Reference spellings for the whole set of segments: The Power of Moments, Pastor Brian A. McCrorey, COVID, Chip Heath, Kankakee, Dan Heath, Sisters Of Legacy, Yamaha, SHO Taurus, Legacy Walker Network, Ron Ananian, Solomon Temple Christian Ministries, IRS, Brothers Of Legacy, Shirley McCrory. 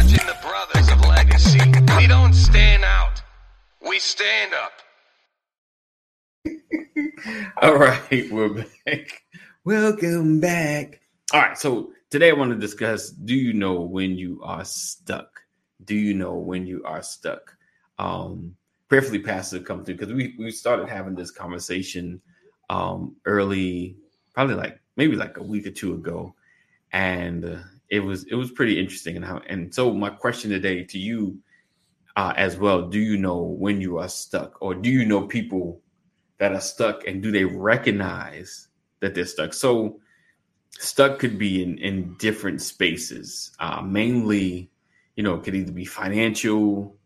watching the Brothers of Legacy. We don't stand out. We stand up. All right, we're back. Welcome back. All right, so today I want to discuss, do you know when you are stuck? Do you know when you are stuck? Prayerfully, Pastor, come through, because we started having this conversation early, probably maybe a week or two ago, and it was pretty interesting. And so my question today to you as well, do you know when you are stuck, or do you know people that are stuck, and do they recognize that they're stuck? So stuck could be in different spaces. Mainly, it could either be financial,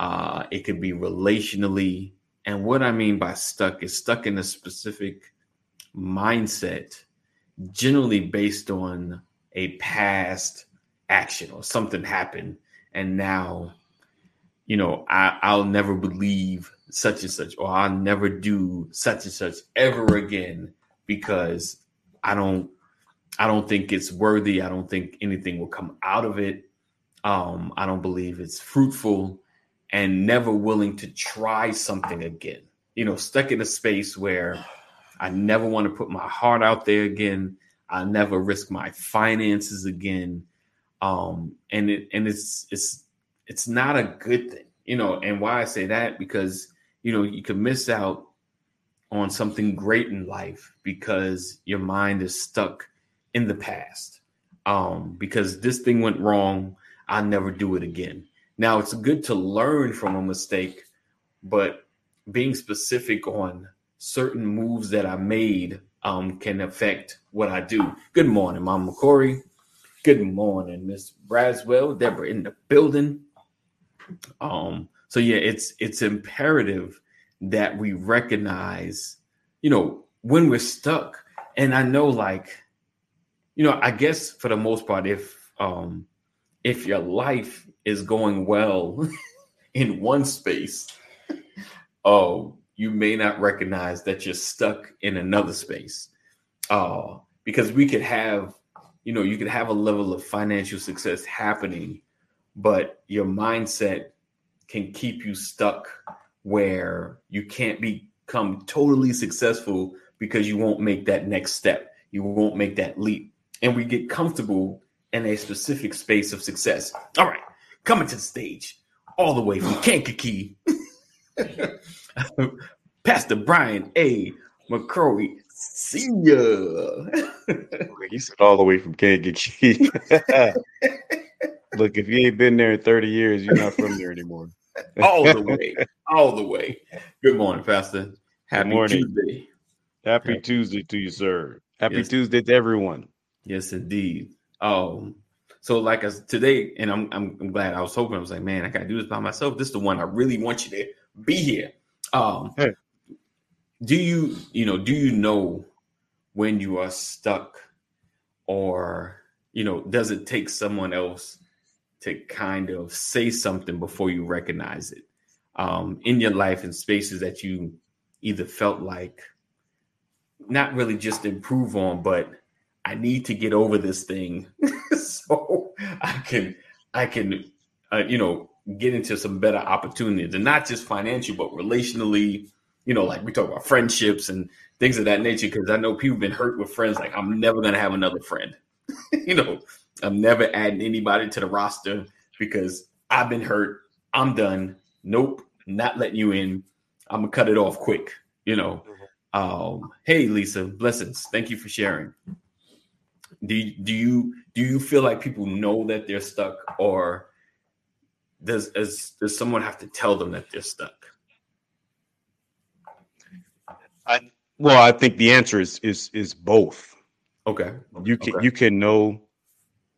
it could be relationally. And what I mean by stuck is stuck in a specific mindset, generally based on a past action or something happened. And now, I'll never believe such and such, or I'll never do such and such ever again, because I don't think it's worthy. I don't think anything will come out of it. I don't believe it's fruitful, and never willing to try something again. Stuck in a space where I never want to put my heart out there again. I never risk my finances again. And it's not a good thing, and why I say that, because you can miss out on something great in life because your mind is stuck in the past. Because this thing went wrong, I'll never do it again. Now, it's good to learn from a mistake, but being specific on certain moves that I made can affect what I do. Good morning, Mama McCorey. Good morning, Miss Braswell. Deborah in the building. It's imperative that we recognize, when we're stuck. And I know, I guess for the most part, if your life is going well in one space, you may not recognize that you're stuck in another space. Because we could have, you could have a level of financial success happening, but your mindset can keep you stuck where you can't become totally successful because you won't make that next step. You won't make that leap. And we get comfortable in a specific space of success. All right, coming to the stage all the way from Kankakee, Pastor Brian A. McCrorey, Sr. He said all the way from Kankakee. Look, if you ain't been there in 30 years, you're not from there anymore. all the way. Good morning, Pastor. Happy Tuesday. Happy Tuesday to you, sir. Happy Tuesday to everyone. Yes, indeed. Today, and I'm glad. I was hoping, I was like, man, I gotta do this by myself. This is the one I really want you to be here. Hey. Do you know when you are stuck, or does it take someone else to kind of say something before you recognize it in your life, in spaces that you either felt like not really just improve on, but I need to get over this thing so I can get into some better opportunities, and not just financial, but relationally, we talk about friendships and things of that nature. Cause I know people have been hurt with friends. Like, I'm never going to have another friend, I'm never adding anybody to the roster because I've been hurt. I'm done. Nope. Not letting you in. I'm gonna cut it off quick. Hey, Lisa, blessings. Thank you for sharing. Do you feel like people know that they're stuck, or does someone have to tell them that they're stuck? I think the answer is both. Okay. You can know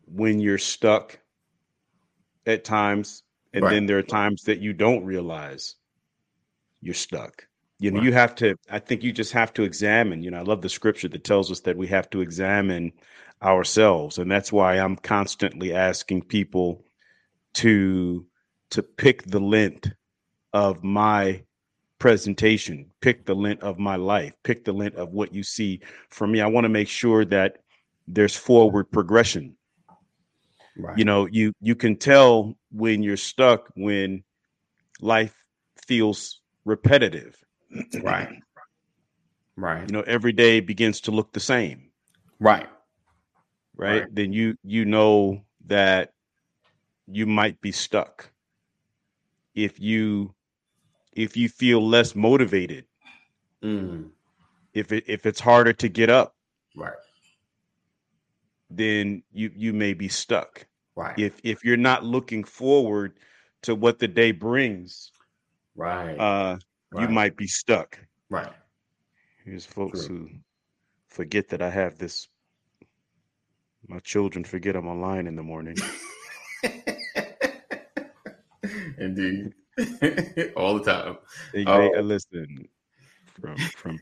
when you're stuck at times, and then there are times that you don't realize you're stuck. You have to, I think you just have to examine, I love the scripture that tells us that we have to examine ourselves. And that's why I'm constantly asking people to pick the lint of my presentation, pick the lint of my life, pick the lint of what you see from me. I want to make sure that there's forward progression. Right. You know, you can tell when you're stuck, when life feels repetitive. Right. Right. You know, every day begins to look the same. Right. Right. Right. Then you know that you might be stuck. If you feel less motivated, if it's harder to get up, right, then you may be stuck. Right. If you're not looking forward to what the day brings, right, you might be stuck. Right. Here's folks who forget that I have this. My children forget I'm online in the morning. Indeed. All the time. Listen,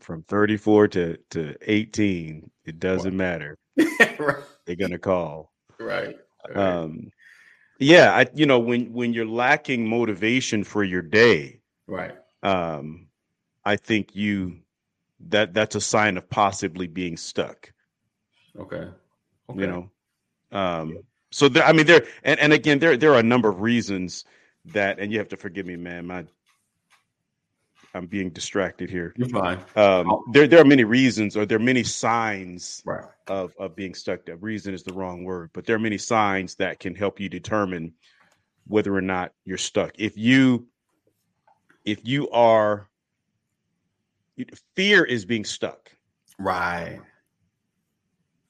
from 34 to 18, it doesn't matter. Right. They're gonna call. Right. Yeah, when you're lacking motivation for your day, right. I think that's a sign of possibly being stuck. Okay. You know. So there, I mean, there and again, there are a number of reasons that, and you have to forgive me, man. I'm being distracted here. You're fine. There are many reasons, or there are many signs of being stuck. That reason is the wrong word, but there are many signs that can help you determine whether or not you're stuck. If you are, fear is being stuck. Right.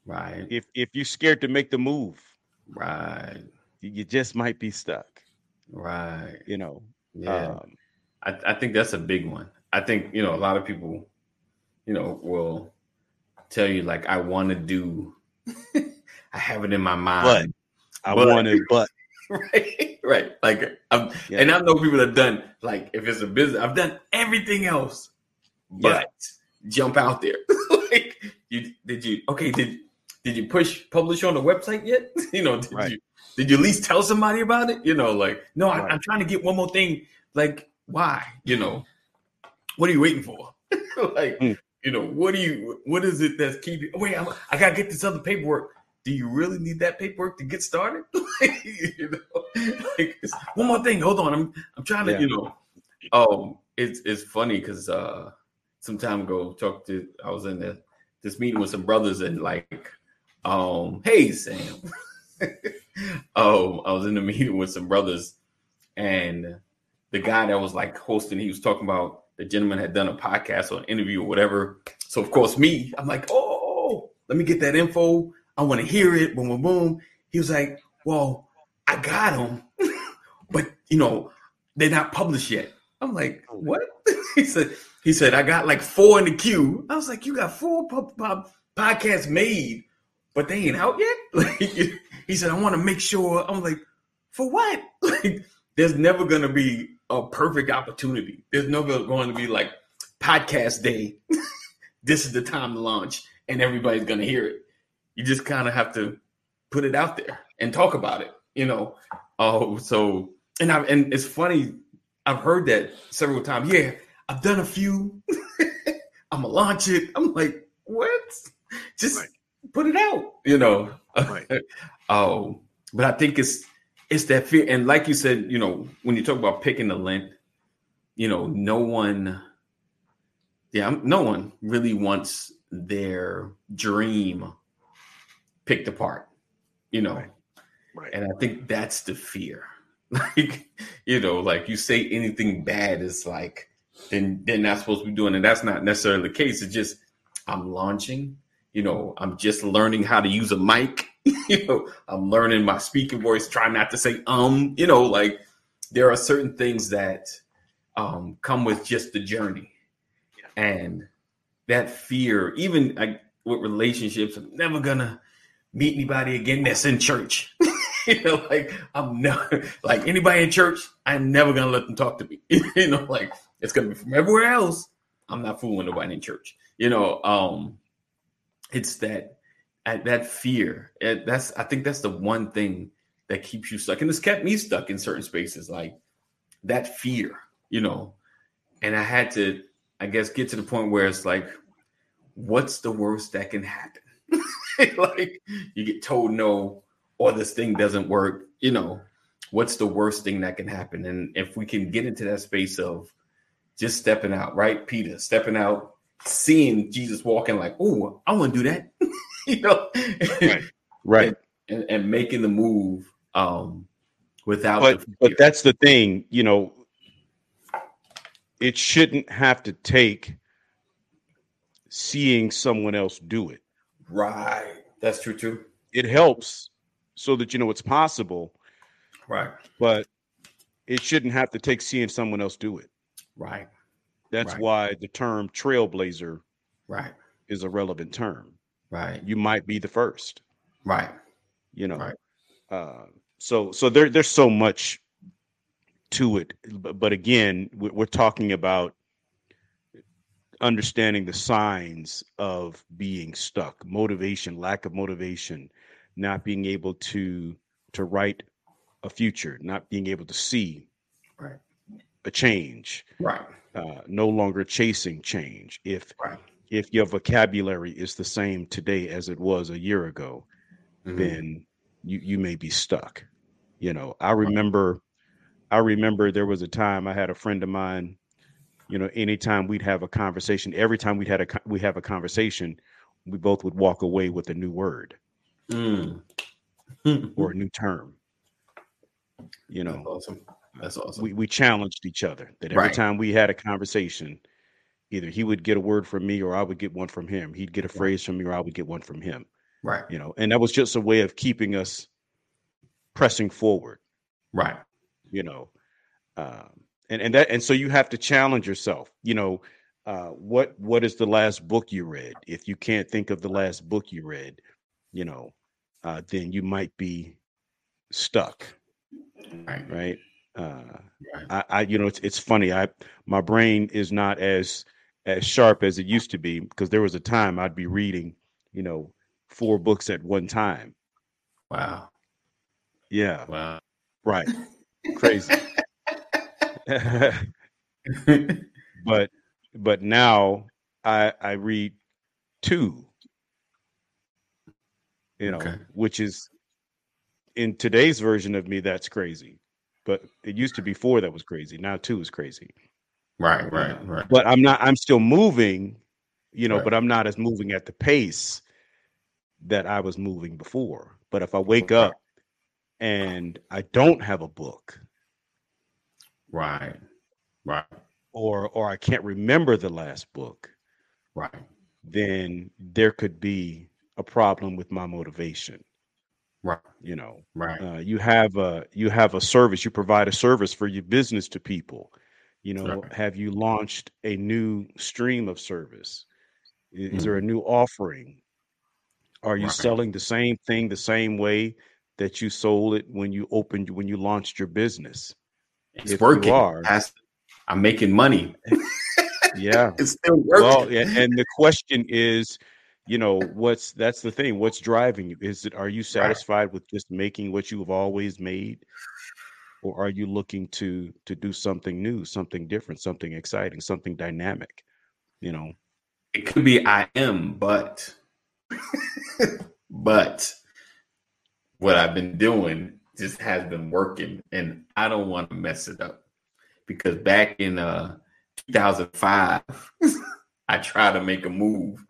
Right. If you're scared to make the move, right, you just might be stuck. Right. You know. Yeah. I think that's a big one. I think, a lot of people, will tell you, like, I want to do, I have it in my mind. But. Right. Like, and I know people that have done, like, if it's a business, I've done everything else, but jump out there. Like, did you push publish on the website yet? Did you at least tell somebody about it? I'm trying to get one more thing. Like, why? What are you waiting for? Like, what is it that's keeping? Wait, I gotta get this other paperwork. Do you really need that paperwork to get started? One more thing. Hold on, I'm trying to. It's funny because some time ago I was in this meeting with some brothers and like, hey Sam. I was in a meeting with some brothers and. The guy that was like hosting, he was talking about the gentleman had done a podcast or an interview or whatever. So of course me, I'm like, oh, let me get that info. I want to hear it. Boom, boom, boom. He was like, well, I got them, but they're not published yet. I'm like, what? He said, I got like 4 in the queue. I was like, you got 4 podcasts made, but they ain't out yet. Like, he said, I want to make sure. I'm like, for what? Like, there's never going to be a perfect opportunity. There's never going to be like podcast day. This is the time to launch and everybody's going to hear it. You just kind of have to put it out there and talk about it, So, and it's funny. I've heard that several times. Yeah, I've done a few. I'm going to launch it. I'm like, what? Just put it out, Right. But I think it's that fear. And like you said, when you talk about picking the length, no one really wants their dream picked apart, Right. Right. And I think that's the fear. Like, like you say anything bad is like, then they're not supposed to be doing it. That's not necessarily the case. It's just, I'm launching, I'm just learning how to use a mic. I'm learning my speaking voice, trying not to say, like there are certain things that come with just the journey. Yeah. And that fear, even with relationships, I'm never going to meet anybody again that's in church. Like anybody in church, I'm never going to let them talk to me. Like it's going to be from everywhere else. I'm not fooling nobody in church. It's that. At that fear, I think that's the one thing that keeps you stuck, and it's kept me stuck in certain spaces, like that fear, And I had to, I guess, get to the point where it's like, what's the worst that can happen? Like you get told no, or this thing doesn't work, you know, what's the worst thing that can happen? And if we can get into that space of just stepping out, right, Peter, stepping out, seeing Jesus walking like, oh, I want to do that, you know, right. And making the move without. But that's the thing, you know, it shouldn't have to take seeing someone else do it. Right. That's true, too. It helps so that, you know, it's possible. Right. But it shouldn't have to take seeing someone else do it. Right. That's why the term trailblazer is a relevant term. Right. You might be the first. Right. You know, so there's so much to it. But again, we're talking about understanding the signs of being stuck, motivation, lack of motivation, not being able to write a future, not being able to see a change, no longer chasing change. If your vocabulary is the same today as it was a year ago, then you may be stuck. You know, I remember there was a time I had a friend of mine. You know, anytime we'd have a conversation, every time we have a conversation, we both would walk away with a new word or a new term. You know, that's awesome. We challenged each other that every time we had a conversation, either he would get a word from me or I would get one from him. He'd get a phrase from me or I would get one from him. Right. You know, and that was just a way of keeping us pressing forward. Right. You know, And so you have to challenge yourself. You know, what is the last book you read? If you can't think of the last book you read, you know, then you might be stuck. Right. I you know, it's funny. My brain is not as sharp as it used to be, because there was a time I'd be reading, you know, 4 books at one time. Wow. Yeah. Wow. Right. Crazy. but now I read 2, you know, which is, in today's version of me, that's crazy. But it used to be 4 that was crazy. Now 2 is crazy. Right. But I'm still moving, you know, but I'm not as moving at the pace that I was moving before. But if I wake up and I don't have a book, Right. Or I can't remember the last book. Right. Then there could be a problem with my motivation. Right. You know. Right. You have a service. You provide a service for your business to people. You know. Right. Have you launched a new stream of service? Is there a new offering? Are you selling the same thing the same way that you sold it when you launched your business? It's working. I'm making money. Yeah. It's still working. Well, and the question is, you know, that's the thing. What's driving you? Are you satisfied with just making what you have always made? Or are you looking to do something new, something different, something exciting, something dynamic? You know, it could be I am, but what I've been doing just has been working, and I don't want to mess it up, because back in 2005 I tried to make a move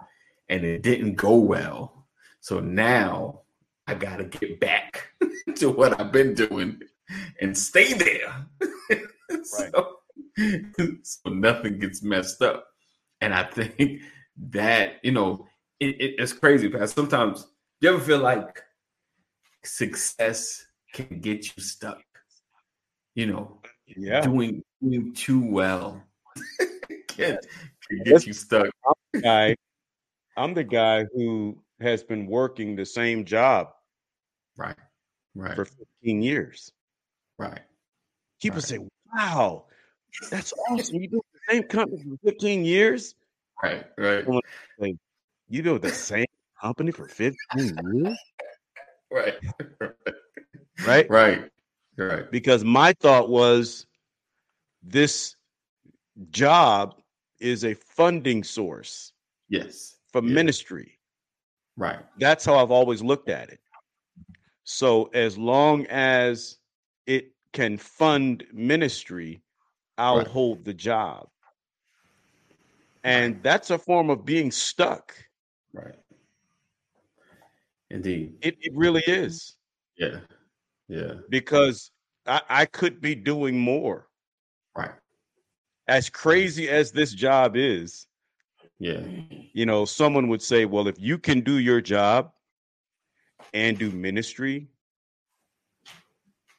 and it didn't go well, so now I gotta get back to what I've been doing and stay there. So nothing gets messed up. And I think that, you know, it's crazy, because sometimes you ever feel like success can get you stuck, you know, doing too well. can get you stuck. I'm the guy who has been working the same job for 15 years. Right. People say, wow, that's awesome. You do the same company for 15 years? Right. Like, you do the same company for 15 years? Right. Because my thought was, this job is a funding source. Yes. For ministry. Right. That's how I've always looked at it. So as long as it can fund ministry, I'll right. hold the job. And that's a form of being stuck. Right. Indeed. It really is. Yeah. Yeah. Because I could be doing more. Right. As crazy as this job is. Yeah. You know, someone would say, well, if you can do your job and do ministry,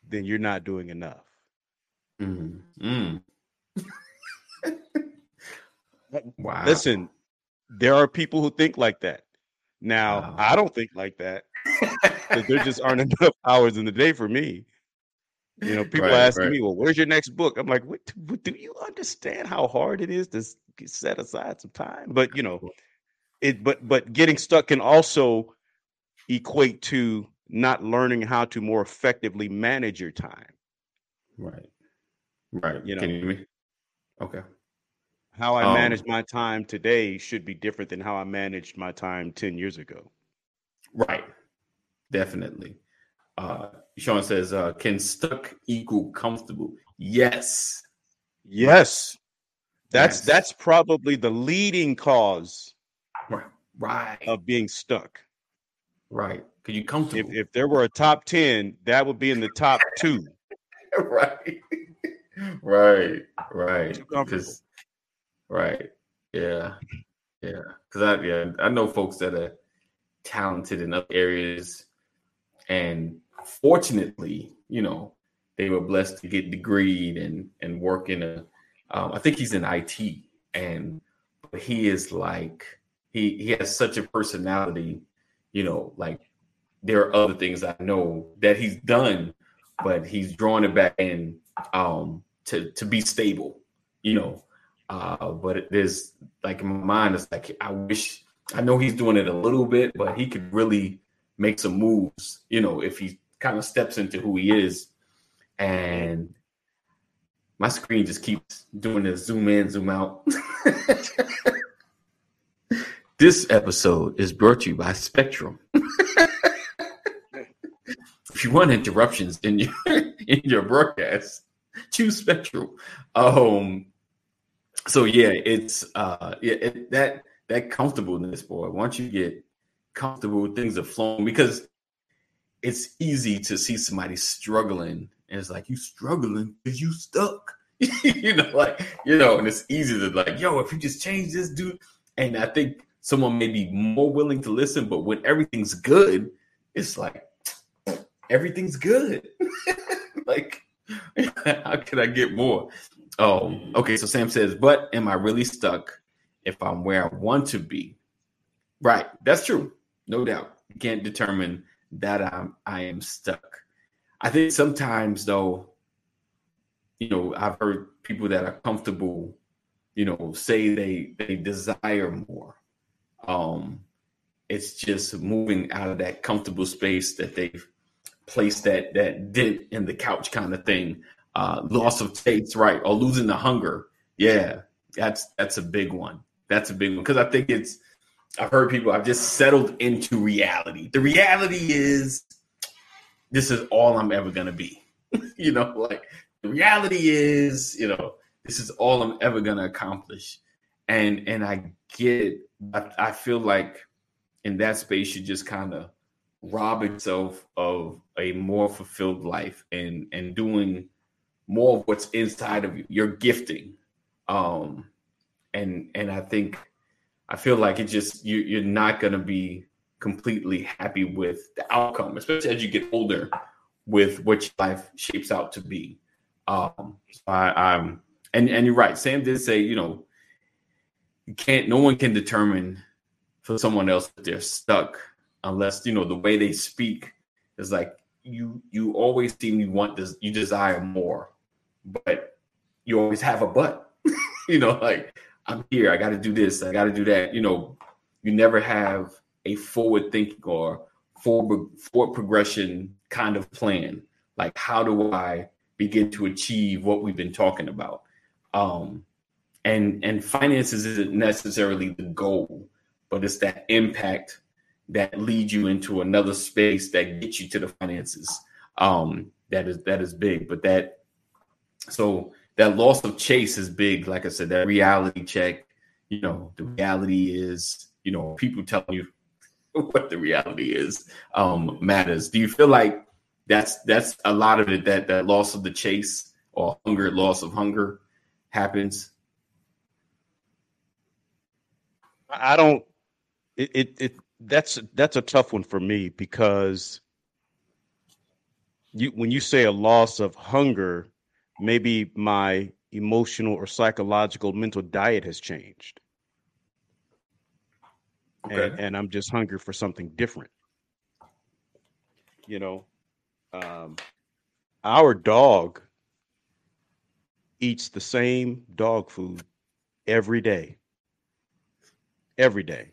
then you're not doing enough. Mm-hmm. Mm. Wow. Listen, there are people who think like that. Now, wow. I don't think like that. There just aren't enough hours in the day for me. You know, people asking me, well, where's your next book? I'm like, what do you understand how hard it is to set aside some time? But, you know, but getting stuck can also equate to not learning how to more effectively manage your time. Right. Right. You know, can you hear me? Okay. How I manage my time today should be different than how I managed my time 10 years ago. Right. Definitely. Sean says, can stuck equal comfortable? Yes. Yes. That's probably the leading cause of being stuck. Right. Could you comfortable? If there were a top 10, that would be in the top 2. Right. Right. Right. Too comfortable. Right. Yeah. Yeah. Because I know folks that are talented in other areas. And fortunately, you know, they were blessed to get degreed and work in a, I think he's in IT. And he is like, he has such a personality, you know, like there are other things I know that he's done, but he's drawing it back in to be stable, you know. But there's like in my mind, it's like, I know he's doing it a little bit, but he could really make some moves, you know, if he kind of steps into who he is. And my screen just keeps doing the zoom in, zoom out. This episode is brought to you by Spectrum. If you want interruptions in your broadcast, choose Spectrum. So yeah, it's that comfortableness, boy. Once you get comfortable, things are flowing, because it's easy to see somebody struggling, and it's like, you struggling because you stuck, you know, like, you know, and it's easy to like, yo, if you just change this, dude. And I think someone may be more willing to listen, but when everything's good, it's like, everything's good. Like, how can I get more? Oh, okay. So Sam says, but am I really stuck if I'm where I want to be? Right. That's true. No doubt. You can't determine that I am stuck. I think sometimes, though, you know, I've heard people that are comfortable, you know, say they desire more. It's just moving out of that comfortable space that they've placed that dent in the couch kind of thing. Loss of taste, right, or losing the hunger. Yeah, that's a big one. That's a big one, because I think I've heard people, I've just settled into reality. The reality is, this is all I'm ever going to be. You know, like, the reality is, you know, this is all I'm ever going to accomplish. And I get it. I feel like in that space, you just kind of rob yourself of a more fulfilled life and doing more of what's inside of you, your gifting. And I feel like it just, you're not going to be completely happy with the outcome, especially as you get older, with what your life shapes out to be. So you're right. Sam did say, you know, no one can determine for someone else that they're stuck unless, you know, the way they speak is like, you always seem you want this, you desire more. But you always have a but, you know, like, I'm here, I got to do this, I got to do that. You know, you never have a forward thinking or forward progression kind of plan. Like, how do I begin to achieve what we've been talking about? And finances isn't necessarily the goal, but it's that impact that lead you into another space that gets you to the finances. That is big, but that loss of chase is big. Like I said, that reality check, the reality is, people telling you what the reality is, matters. Do you feel like that's a lot of it, that loss of the chase or loss of hunger happens? I don't, that's a tough one for me, because when you say a loss of hunger, maybe my emotional or psychological mental diet has changed. Okay. And I'm just hungry for something different. Our dog eats the same dog food every day. Every day.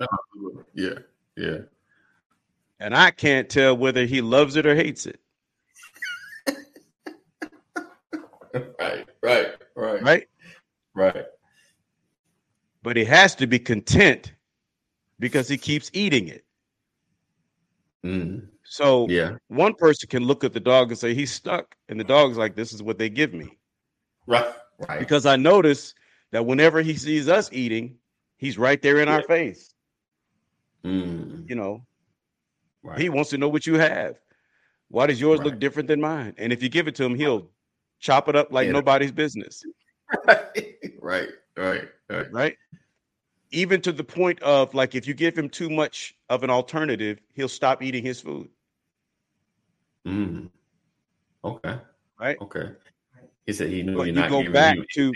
Yeah. Yeah. And I can't tell whether he loves it or hates it. Right. But he has to be content because he keeps eating it. Mm. So one person can look at the dog and say, he's stuck. And the dog's like, this is what they give me. Right. Because I notice that whenever he sees us eating, he's right there in our face. Mm. He wants to know what you have. Why does yours look different than mine? And if you give it to him, he'll chop it up like nobody's business. Right. Even to the point of, like, if you give him too much of an alternative, he'll stop eating his food. Mm. Okay. Right. Okay. He said he knew you're not. You go back to,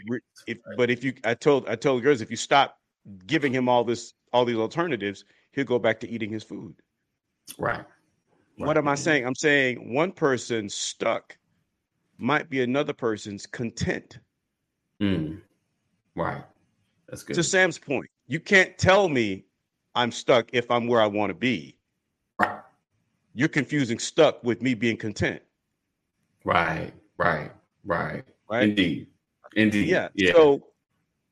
I told girls, if you stop giving him all these alternatives, he'll go back to eating his food. Right. What am I saying? I'm saying one person stuck might be another person's content. Mm. Right. That's good. To Sam's point, you can't tell me I'm stuck if I'm where I want to be. Right. You're confusing stuck with me being content. Right. Indeed. Yeah. So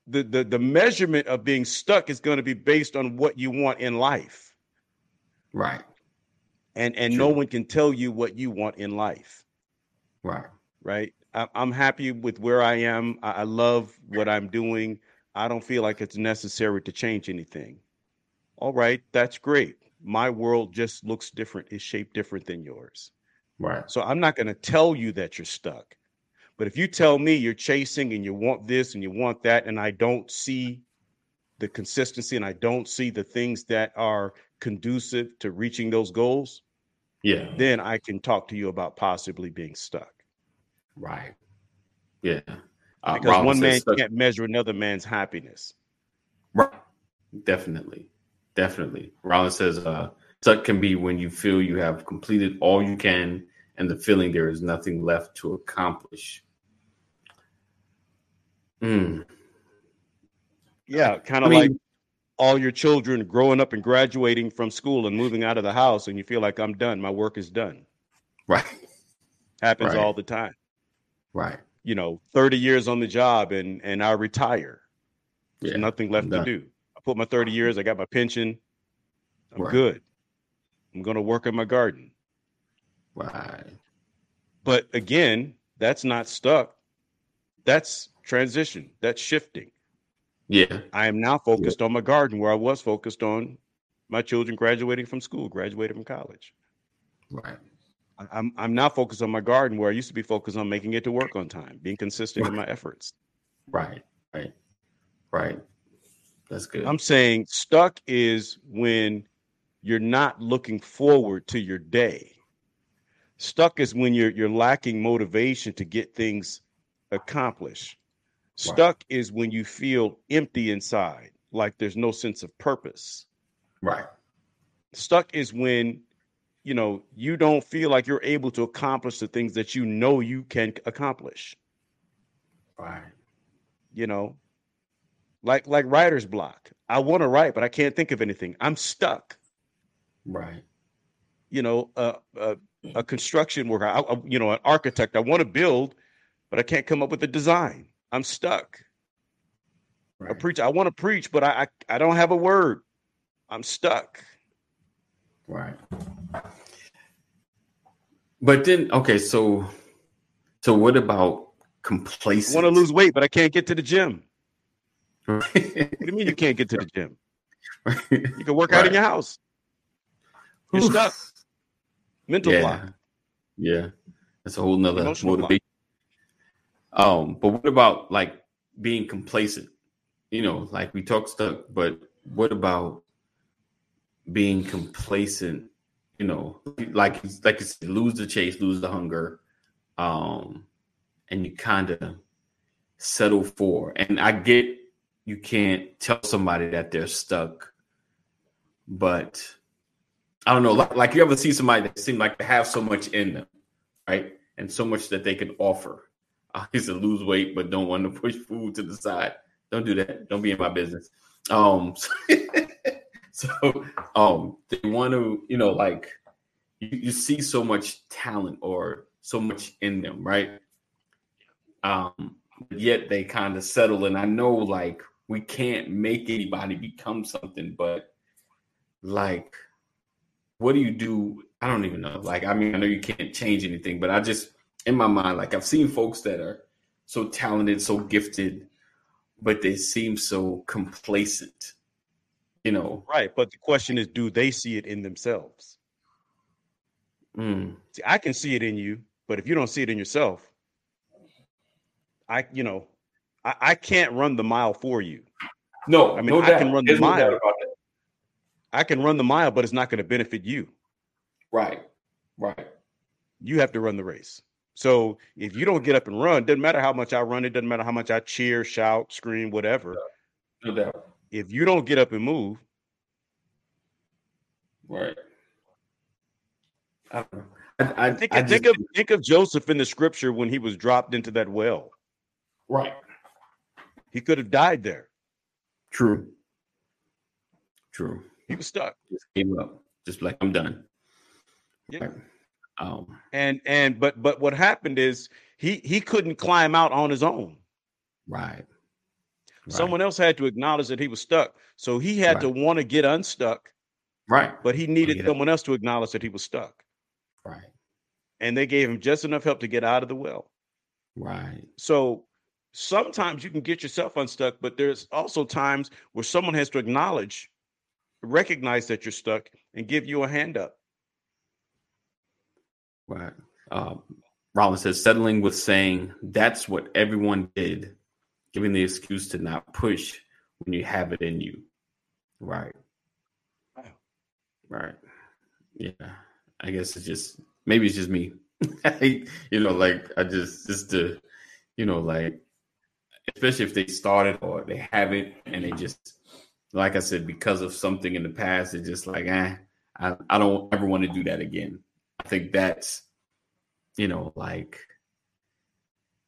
the measurement of being stuck is going to be based on what you want in life. Right. And no one can tell you what you want in life. Right. I'm happy with where I am. I love what I'm doing. I don't feel like it's necessary to change anything. All right, that's great. My world just looks different, is shaped different than yours. Right. So I'm not going to tell you that you're stuck. But if you tell me you're chasing and you want this and you want that, and I don't see the consistency and I don't see the things that are conducive to reaching those goals, then I can talk to you about possibly being stuck. Right. Yeah. Because one man can't measure another man's happiness. Right. Definitely. Rollins says, stuck can be when you feel you have completed all you can and the feeling there is nothing left to accomplish. Mm. Yeah. Kind of like all your children growing up and graduating from school and moving out of the house, and you feel like, I'm done. My work is done. Right. Happens all the time. Right. 30 years on the job and I retire. There's nothing left to do. I put my 30 years. I got my pension. I'm good. I'm going to work in my garden. Right. But again, that's not stuck. That's transition. That's shifting. Yeah. I am now focused on my garden, where I was focused on my children graduating from school, graduating from college. Right. I'm now focused on my garden, where I used to be focused on making it to work on time, being consistent in my efforts. Right. That's good. I'm saying stuck is when you're not looking forward to your day. Stuck is when you're lacking motivation to get things accomplished. Stuck is when you feel empty inside, like there's no sense of purpose. Right. Stuck is when you don't feel like you're able to accomplish the things that you know you can accomplish. Right. Like writer's block. I want to write, but I can't think of anything. I'm stuck. Right. A construction worker, an architect. I want to build, but I can't come up with a design. I'm stuck. Right. A preacher, I want to preach, but I don't have a word. I'm stuck. Right. But then, okay, so what about complacent? I want to lose weight, but I can't get to the gym. What do you mean you can't get to the gym? You can work out in your house. You're stuck. Mental block. Yeah. That's a whole nother motivation. But what about like being complacent? You know, like we talk stuck, but what about being complacent? You know, like you said, lose the chase, lose the hunger, and you kind of settle for. And I get you can't tell somebody that they're stuck, but I don't know. Like you ever see somebody that seems like they have so much in them, right? And so much that they can offer. I used to lose weight, but don't want to push food to the side. Don't do that. Don't be in my business. So they want to, you know, like you see so much talent or so much in them, right? Yet they kind of settle. And I know, like, we can't make anybody become something, but like, what do you do? I don't even know. Like, I mean, I know you can't change anything, but I just, in my mind, like I've seen folks that are so talented, so gifted, but they seem so complacent, you know? Right. But the question is, do they see it in themselves? See, I can see it in you, but if you don't see it in yourself, I can't run the mile for you. No, I mean, no doubt. I can run the mile. I can run the mile, but it's not going to benefit you. Right. You have to run the race. So if you don't get up and run, doesn't matter how much I run, it doesn't matter how much I cheer, shout, scream, whatever. No doubt. If you don't get up and move. Right. I don't know. I think of Joseph in the scripture when he was dropped into that well. Right. He could have died there. True. He was stuck. Just came up. Just like, I'm done. Yeah. Right. But what happened is he couldn't climb out on his own. Right. Someone else had to acknowledge that he was stuck. So he had to want to get unstuck. Right. But he needed someone else to acknowledge that he was stuck. Right. And they gave him just enough help to get out of the well. Right. So sometimes you can get yourself unstuck, but there's also times where someone has to recognize that you're stuck and give you a hand up. Right. Rollin says, settling with saying that's what everyone did, giving the excuse to not push when you have it in you. Right. Wow. Right. Yeah. I guess maybe it's just me. You know, like I just especially if they started or they haven't and they just, like I said, because of something in the past, it's just like, I don't ever want to do that again. I think that's, you know, like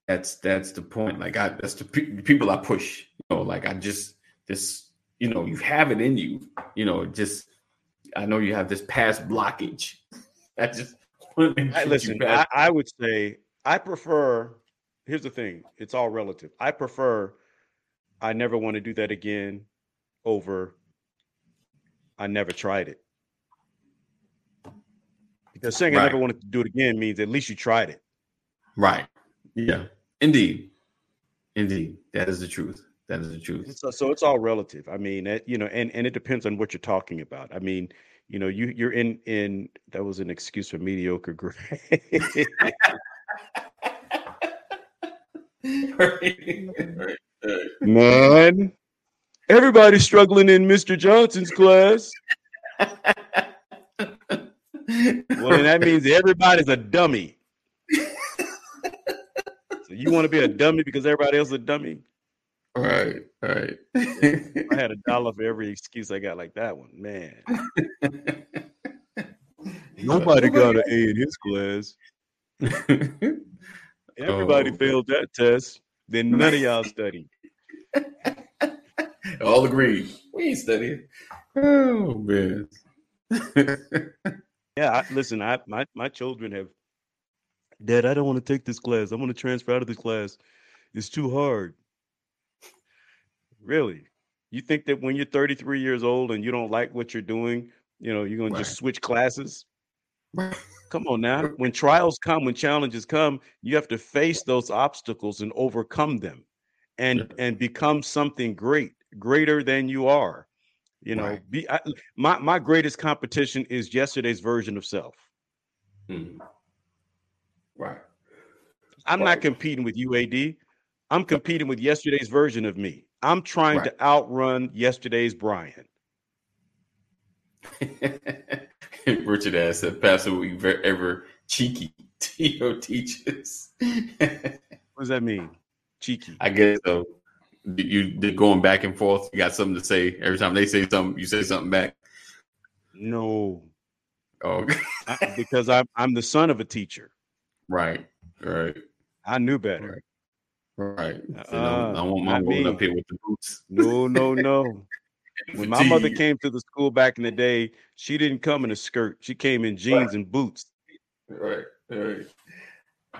that's the point. Like that's the people I push, you know, like I just, this, you know, you have it in you, you know, just, I know you have this past blockage. I just want to make sure. Listen, I would say I prefer, here's the thing. It's all relative. I prefer, I never want to do that again over, I never tried it. Because saying I never wanted to do it again means at least you tried it. Right. Yeah. Indeed. That is the truth. So it's all relative. I mean, you know, and it depends on what you're talking about. I mean, you know, you're in that was an excuse for mediocre grade. Right. Man, everybody's struggling in Mr. Johnson's class. Well, and that means everybody's a dummy. So you want to be a dummy because everybody else is a dummy? Right. I had $1 for every excuse I got like that one, man. Nobody got an A in his class. Everybody failed that test. Then none of y'all studied. All agreed. We ain't studying. Oh, man. Yeah, listen, my children have, Dad, I don't want to take this class. I want to transfer out of this class. It's too hard. Really? You think that when you're 33 years old and you don't like what you're doing, You know, you're going to just switch classes. Come on now. When trials come, when challenges come, you have to face those obstacles and overcome them and become something great, greater than you are. You know, my greatest competition is yesterday's version of self. Mm. Right. I'm not competing with UAD. I'm competing with yesterday's version of me. I'm trying to outrun yesterday's Brian. Richard asked that Pastor, were you ever cheeky? T.O. teaches. What does that mean? Cheeky. I guess so. You're going back and forth. You got something to say. Every time they say something, you say something back. No. Oh, because I'm the son of a teacher. Right. Right. I knew better. Right. So I want my mom up here with the boots. No. When my mother came to the school back in the day, she didn't come in a skirt. She came in jeans and boots. Right.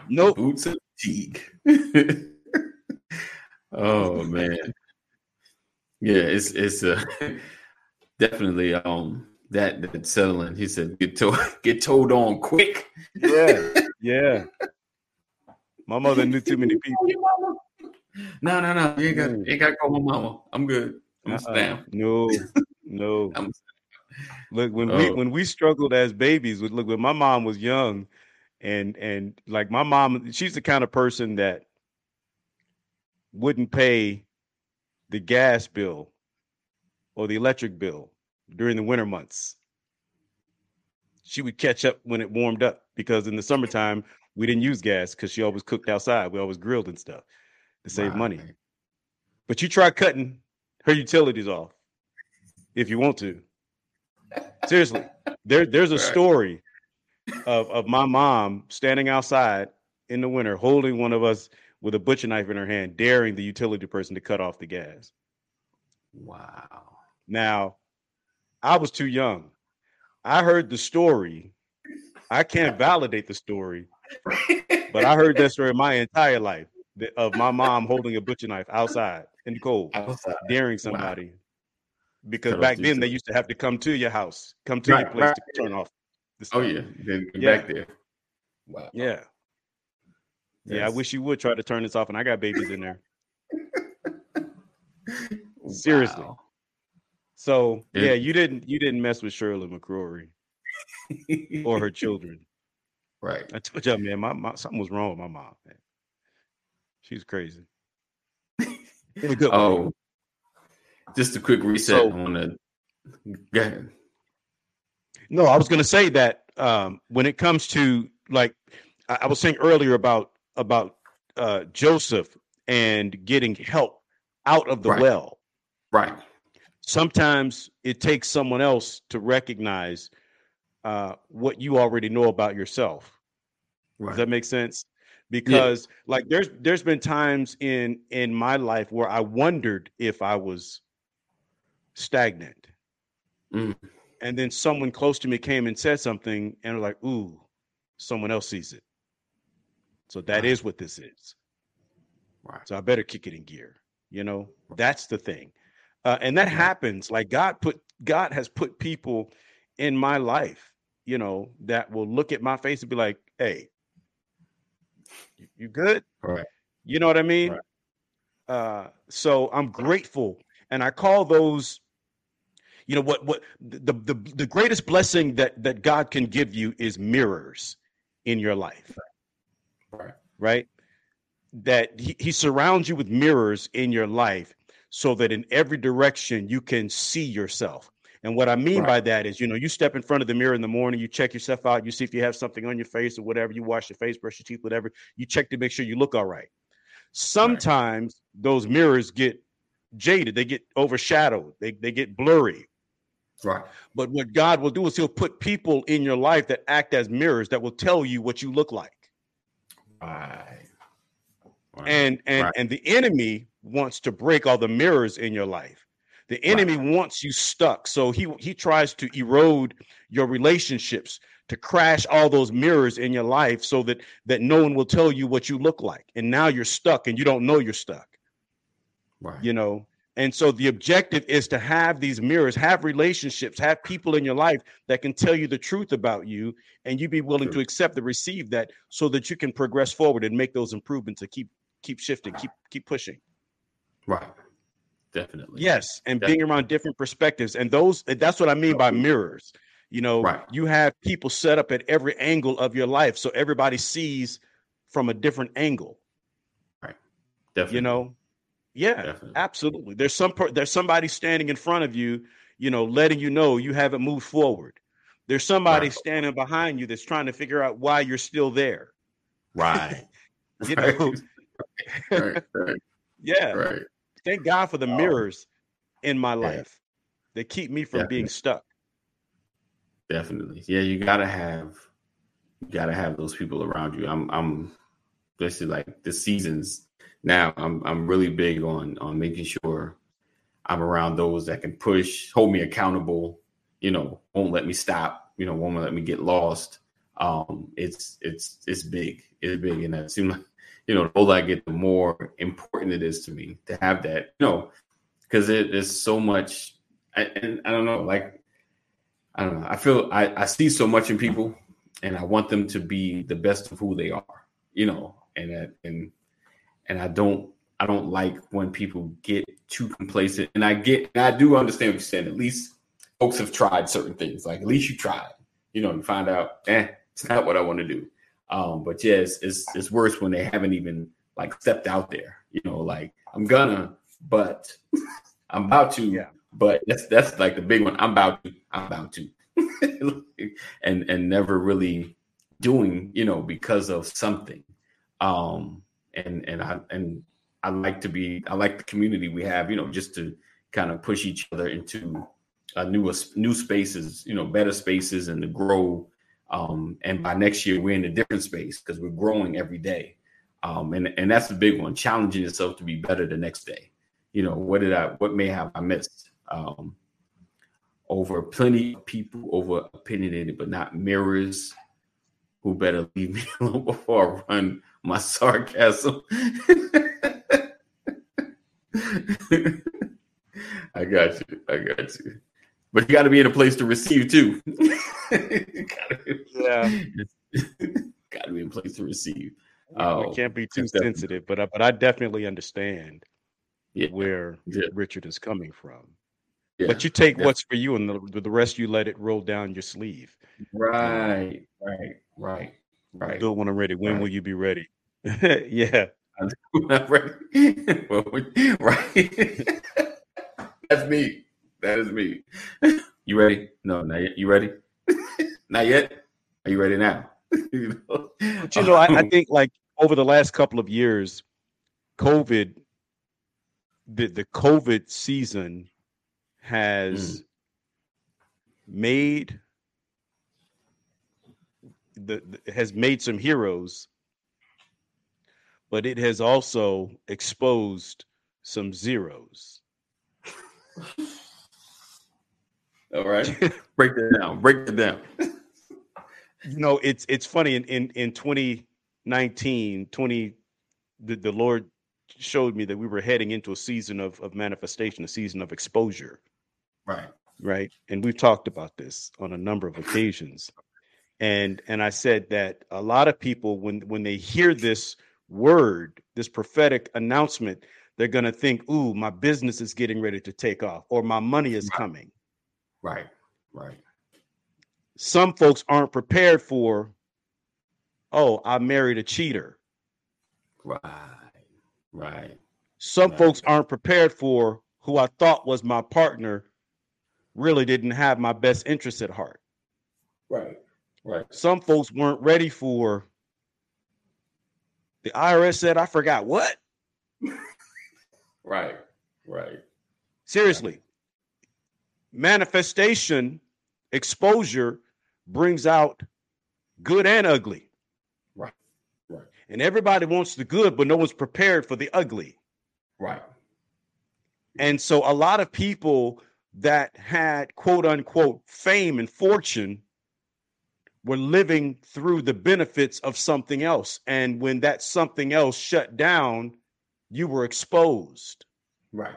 No boots and fatigue. Oh man. Yeah, it's definitely that settling. He said get towed on quick. Yeah. My mother knew too many people. No. You ain't got to call my mama. I'm good. I'm down. No. Look, when we struggled as babies, when my mom was young, and like my mom, she's the kind of person that wouldn't pay the gas bill or the electric bill during the winter months. She would catch up when it warmed up, because in the summertime we didn't use gas because she always cooked outside. We always grilled and stuff to save money. But you try cutting her utilities off if you want to. Seriously, there's a story of my mom standing outside in the winter holding one of us with a butcher knife in her hand, daring the utility person to cut off the gas. Wow. Now, I was too young. I heard the story. I can't validate the story, but I heard that story my entire life, of my mom holding a butcher knife outside in the cold, daring somebody. Wow. Because back then they used to have to come to your house, come to your place to turn off the stuff. Oh yeah, then back there. Wow. Yeah. Yes. Yeah, I wish you would try to turn this off, and I got babies in there. Seriously. Wow. So yeah, you didn't mess with Shirley McCrory or her children. Right. I told y'all, man, my something was wrong with my mom, man. She's crazy. Just a quick reset. So, go ahead. No, I was going to say that when it comes to, like, I was saying earlier about Joseph and getting help out of the well. Right. Sometimes it takes someone else to recognize what you already know about yourself. Right. Does that make sense? Because like there's been times in my life where I wondered if I was stagnant. Mm. And then someone close to me came and said something, and I'm like, ooh, someone else sees it. So that is what this is. Right. So I better kick it in gear. You know, that's the thing. And that happens. Like God has put people in my life, you know, that will look at my face and be like, hey, you good? Right. You know what I mean? Right. So I'm grateful. And I call those, you know, what the greatest blessing that God can give you is mirrors in your life. Right? That he surrounds you with mirrors in your life so that in every direction you can see yourself. And what I mean by that is, you know, you step in front of the mirror in the morning, you check yourself out, you see if you have something on your face or whatever, you wash your face, brush your teeth, whatever, you check to make sure you look all right. Sometimes those mirrors get jaded, they get overshadowed, they get blurry. Right. But what God will do is he'll put people in your life that act as mirrors that will tell you what you look like. Right. And the enemy wants to break all the mirrors in your life. The enemy wants you stuck. So he tries to erode your relationships, to crash all those mirrors in your life so that no one will tell you what you look like. And now you're stuck and you don't know you're stuck. Right. You know, And so the objective is to have these mirrors, have relationships, have people in your life that can tell you the truth about you, and you be willing to accept and receive that so that you can progress forward and make those improvements to keep shifting, keep pushing. Right. Definitely. Yes. And being around different perspectives. And that's what I mean by mirrors. You know, you have people set up at every angle of your life. So everybody sees from a different angle. Right. Definitely. You know? Yeah, definitely. Absolutely. There's somebody standing in front of you, you know, letting you know you haven't moved forward. There's somebody standing behind you that's trying to figure out why you're still there. Right. You know? Right. Yeah. Right. Thank God for the mirrors in my life that keep me from being stuck. Definitely. Yeah, you gotta have those people around you. I'm this is like the seasons. Now I'm really big on making sure I'm around those that can push, hold me accountable, you know, won't let me stop, you know, won't let me get lost. It's big. It's big. And that seems like, you know, the older I get, the more important it is to me to have that, you know, because there's so much. And I don't know, like, I don't know. I feel I see so much in people and I want them to be the best of who they are, you know, and I don't like when people get too complacent. And I do understand what you're saying. At least folks have tried certain things. Like, at least you tried. You know, you find out, it's not what I want to do. But yeah, it's worse when they haven't even like stepped out there. You know, like I'm about to. Yeah. But that's like the big one. I'm about to, and never really doing. You know, because of something. And I like to be, I like the community we have, you know, just to kind of push each other into new spaces, you know, better spaces and to grow. And by next year, we're in a different space because we're growing every day. And that's the big one, challenging yourself to be better the next day. You know, what may have I missed? Over plenty of people, over opinionated, but not mirrors who better leave me alone before I run my sarcasm. I got you. But you got to be in a place to receive too. Got to be in a place to receive. I can't be too sensitive, but I definitely understand where Richard is coming from. Yeah, but you take what's for you, and the rest you let it roll down your sleeve. Right. Do it when I'm ready. When will you be ready? Yeah. I'm not ready. Right. That's me. That is me. You ready? No, not yet. You ready? Not yet. Are you ready now? But you know, I think like over the last couple of years, COVID, the COVID season has made has made some heroes, but it has also exposed some zeros. All right. Break it down. You know, it's funny in 2019, the Lord showed me that we were heading into a season of manifestation, a season of exposure. Right. And we've talked about this on a number of occasions. And I said that a lot of people, when they hear this word, this prophetic announcement, they're going to think, ooh, my business is getting ready to take off, or my money is coming. Right. Some folks aren't prepared for, oh, I married a cheater. Right. Some folks aren't prepared for who I thought was my partner really didn't have my best interests at heart. Right. Some folks weren't ready for the IRS said, I forgot what? Right. Seriously. Manifestation, exposure brings out good and ugly. Right. And everybody wants the good, but no one's prepared for the ugly. Right. And so a lot of people that had quote unquote fame and fortune were living through the benefits of something else. And when that something else shut down, you were exposed. Right.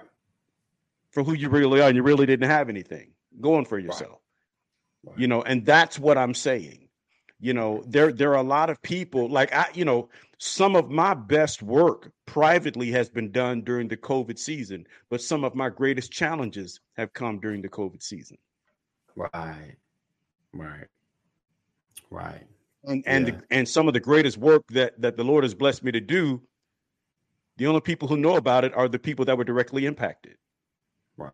for who you really are, and you really didn't have anything going for yourself. Right. Right. You know, and that's what I'm saying. You know, there are a lot of people like I, you know, some of my best work privately has been done during the COVID season, but some of my greatest challenges have come during the COVID season. Right. Right. Right. And some of the greatest work that the Lord has blessed me to do, the only people who know about it are the people that were directly impacted. Right.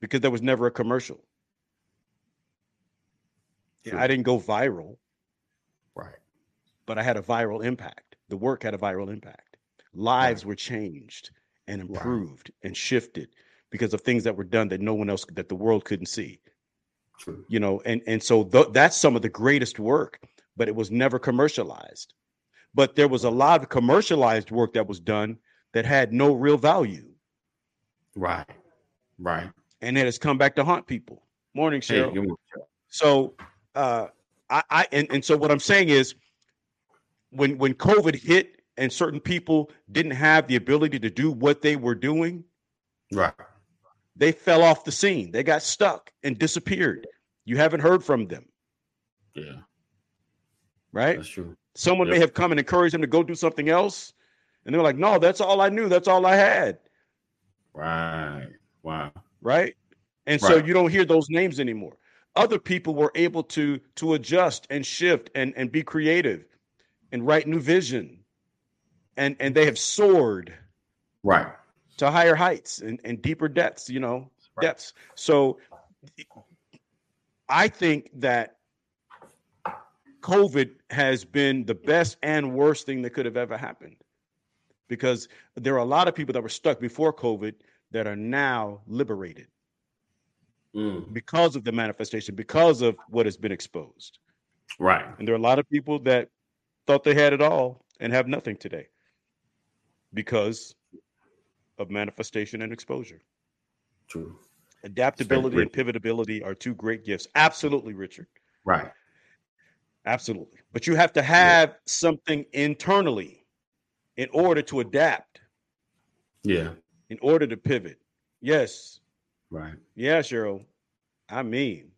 Because there was never a commercial. True. I didn't go viral. Right. But I had a viral impact. The work had a viral impact. Lives were changed and improved and shifted because of things that were done that no one else, that the world couldn't see. True. You know, and so that's some of the greatest work, but it was never commercialized. But there was a lot of commercialized work that was done that had no real value. Right. Right. And it has come back to haunt people. Morning, Cheryl. Hey, so so what I'm saying is when COVID hit and certain people didn't have the ability to do what they were doing. Right. They fell off the scene. They got stuck and disappeared. You haven't heard from them. Yeah. Right? That's true. Someone may have come and encouraged them to go do something else. And they're like, no, that's all I knew. That's all I had. Right. Wow. Right. And so you don't hear those names anymore. Other people were able to adjust and shift and be creative and write new vision. And they have soared. Right. To higher heights and deeper depths, you know, depths. So I think that COVID has been the best and worst thing that could have ever happened, because there are a lot of people that were stuck before COVID that are now liberated because of the manifestation, because of what has been exposed. Right. And there are a lot of people that thought they had it all and have nothing today because of manifestation and exposure. True. Adaptability and pivotability are two great gifts. Absolutely, Richard. Right. Absolutely. But you have to have something internally in order to adapt. Yeah. In order to pivot. Yes. Right. Yeah, Cheryl. I mean,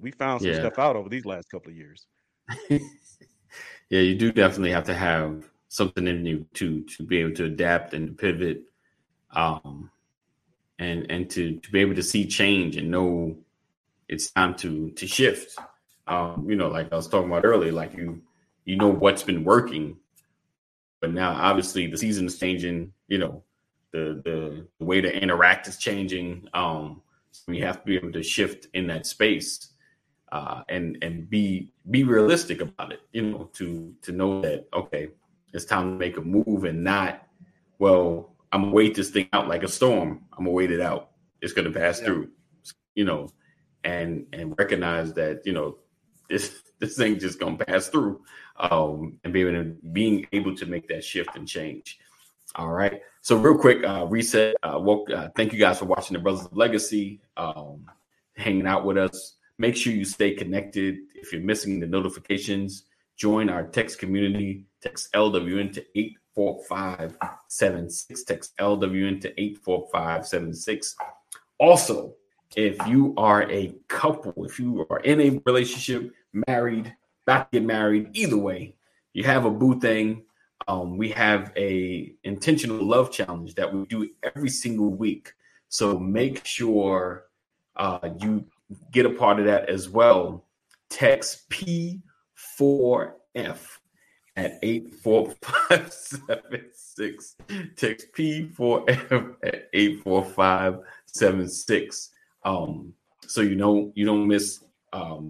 we found some stuff out over these last couple of years. Yeah, you do definitely have to have something in you to be able to adapt and pivot. And to be able to see change and know it's time to shift. You know, like I was talking about earlier, like you know what's been working, but now obviously the season is changing. You know, the way to interact is changing. So you have to be able to shift in that space, and be realistic about it. You know, to know that okay, it's time to make a move and not I'm gonna wait this thing out like a storm. I'm gonna wait it out. It's gonna pass through, you know, and recognize that, you know, this thing just gonna pass through, and being able to make that shift and change. All right. So real quick, reset. Thank you guys for watching the Brothers of Legacy, hanging out with us. Make sure you stay connected. If you're missing the notifications, join our text community. Text LWN to 84576. Text LWN to 84576. Also, if you are a couple, if you are in a relationship, married, about to get married, either way, you have a boo thing. We have a intentional love challenge that we do every single week. So make sure you get a part of that as well. Text P4F. At 84576. Text P4F at 84576. So you don't miss our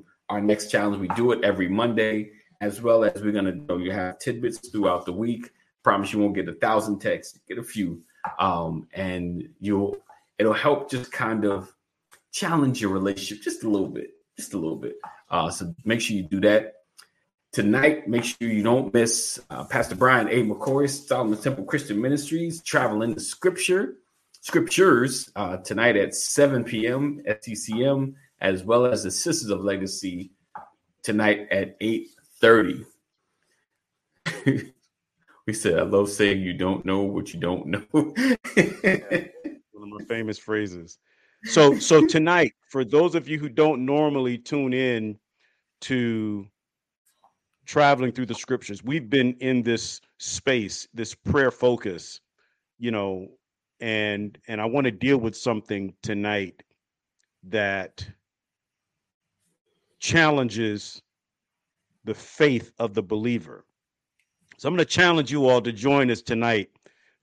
next challenge. We do it every Monday, as well as we're you have tidbits throughout the week. Promise you won't get 1,000 texts, get a few. And it'll help just kind of challenge your relationship just a little bit. So make sure you do that. Tonight, make sure you don't miss Pastor Brian A. McCrorey, Solomon Temple Christian Ministries, traveling the scriptures tonight at 7 p.m. at TCM, as well as the Sisters of Legacy tonight at 8:30. We said, I love saying you don't know what you don't know. my famous phrases. So tonight, for those of you who don't normally tune in to traveling through the scriptures, we've been in this space, this prayer focus, you know, and I want to deal with something tonight that challenges the faith of the believer. So I'm going to challenge you all to join us tonight.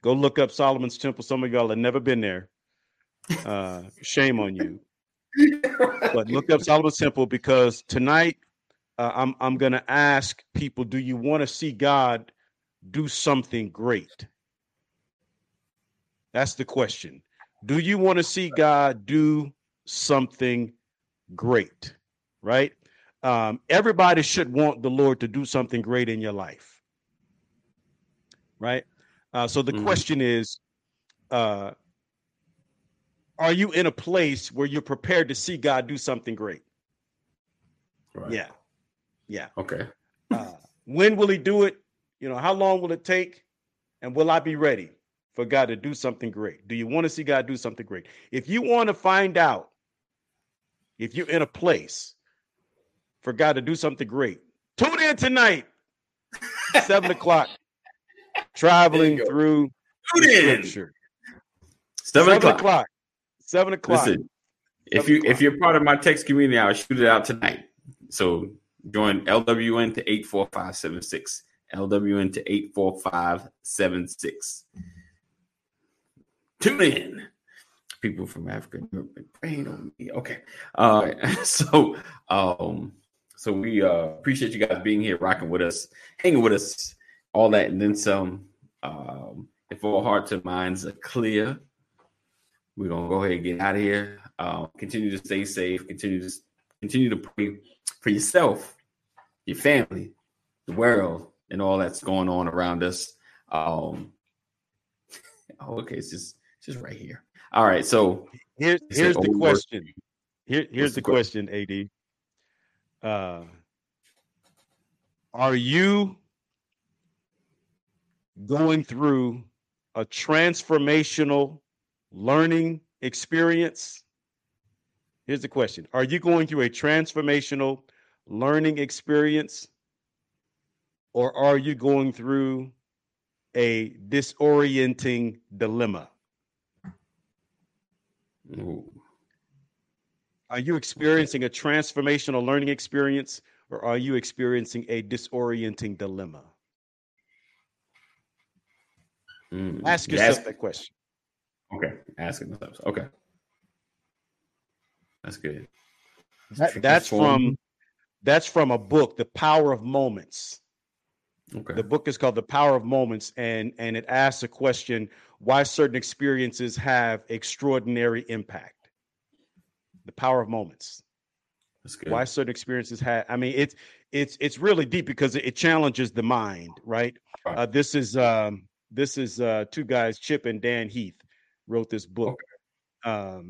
Go look up Solomon's Temple. Some of y'all have never been there. Shame on you. But look up Solomon's Temple, because tonight I'm going to ask people, do you want to see God do something great? That's the question. Do you want to see God do something great? Right? Everybody should want the Lord to do something great in your life. Right? So the question is, are you in a place where you're prepared to see God do something great? Right. Yeah. Yeah. Okay. When will he do it? You know, how long will it take? And will I be ready for God to do something great? Do you want to see God do something great? If you want to find out if you're in a place for God to do something great, tune in tonight, 7 o'clock, traveling through scripture. 7 o'clock. 7 o'clock. Listen, if you're part of my text community, I'll shoot it out tonight. So join LWN to 84576. LWN to 84576. Tune in. People from Africa and Europe been praying on me. Okay. So we appreciate you guys being here, rocking with us, hanging with us, all that, and then some. If all hearts and minds are clear, we're gonna go ahead and get out of here. Continue to stay safe. Continue to pray for yourself, your family, the world, and all that's going on around us. Okay, it's just right here. All right, so here's the question. Here's the question, AD. Are you going through a transformational learning experience? Here's the question. Are you going through a transformational learning experience, or are you going through a disorienting dilemma? Ooh. Are you experiencing a transformational learning experience, or are you experiencing a disorienting dilemma? Ask yourself that question. Okay. Asking yourself. Okay. That's good. That's from a book, The Power of Moments. Okay. The book is called The Power of Moments, and it asks the question, why certain experiences have extraordinary impact. The Power of Moments. That's good. Why certain experiences have, I mean, it's really deep because it challenges the mind, right? This is two guys, Chip and Dan Heath, wrote this book, okay.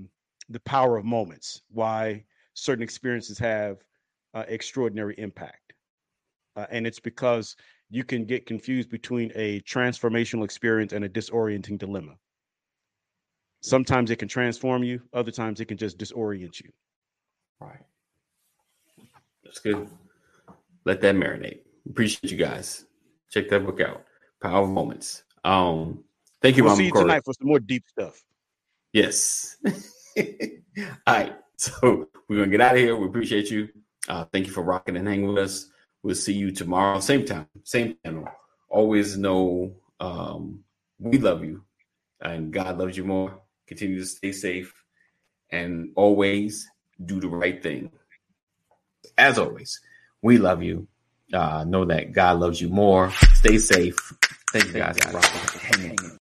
The Power of Moments, why certain experiences have extraordinary impact. And it's because you can get confused between a transformational experience and a disorienting dilemma. Sometimes it can transform you. Other times it can just disorient you. Right. That's good. Let that marinate. Appreciate you guys. Check that book out. Power Moments. Thank you, Mama. We'll see you tonight for some more deep stuff. Yes. All right. So we're going to get out of here. We appreciate you. Thank you for rocking and hanging with us. We'll see you tomorrow. Same time, same channel. Always know we love you and God loves you more. Continue to stay safe and always do the right thing. As always, we love you. Know that God loves you more. Stay safe. Thank you guys for rocking.